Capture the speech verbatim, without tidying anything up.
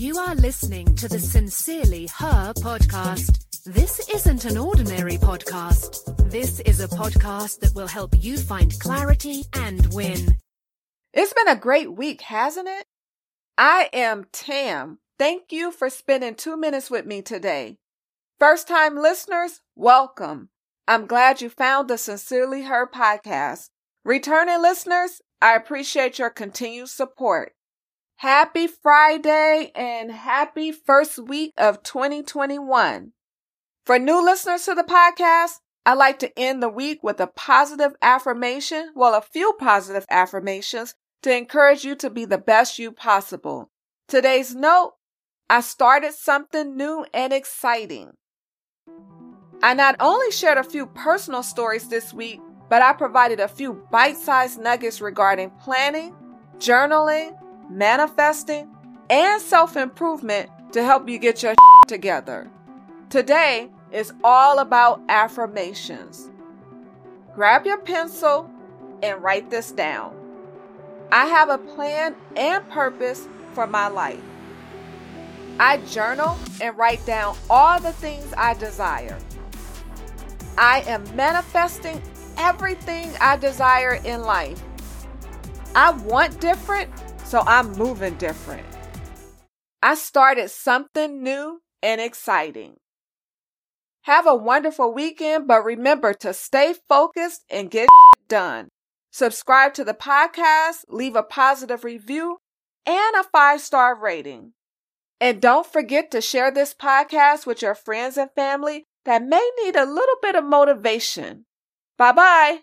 You are listening to the Sincerely Her podcast. This isn't an ordinary podcast. This is a podcast that will help you find clarity and win. It's been a great week, hasn't it? I am Tam. Thank you for spending two minutes with me today. First-time listeners, welcome. I'm glad you found the Sincerely Her podcast. Returning listeners, I appreciate your continued support. Happy Friday and happy first week of twenty twenty-one. For new listeners to the podcast, I like to end the week with a positive affirmation, well, a few positive affirmations to encourage you to be the best you possible. Today's note, I started something new and exciting. I not only shared a few personal stories this week, but I provided a few bite-sized nuggets regarding planning, journaling, manifesting, and self-improvement to help you get your shit together. Today is all about affirmations. Grab your pencil and write this down. I have a plan and purpose for my life. I journal and write down all the things I desire. I am manifesting everything I desire in life. I want different, so I'm moving different. I started something new and exciting. Have a wonderful weekend, but remember to stay focused and get shit done. Subscribe to the podcast, leave a positive review, and a five-star rating. And don't forget to share this podcast with your friends and family that may need a little bit of motivation. Bye-bye.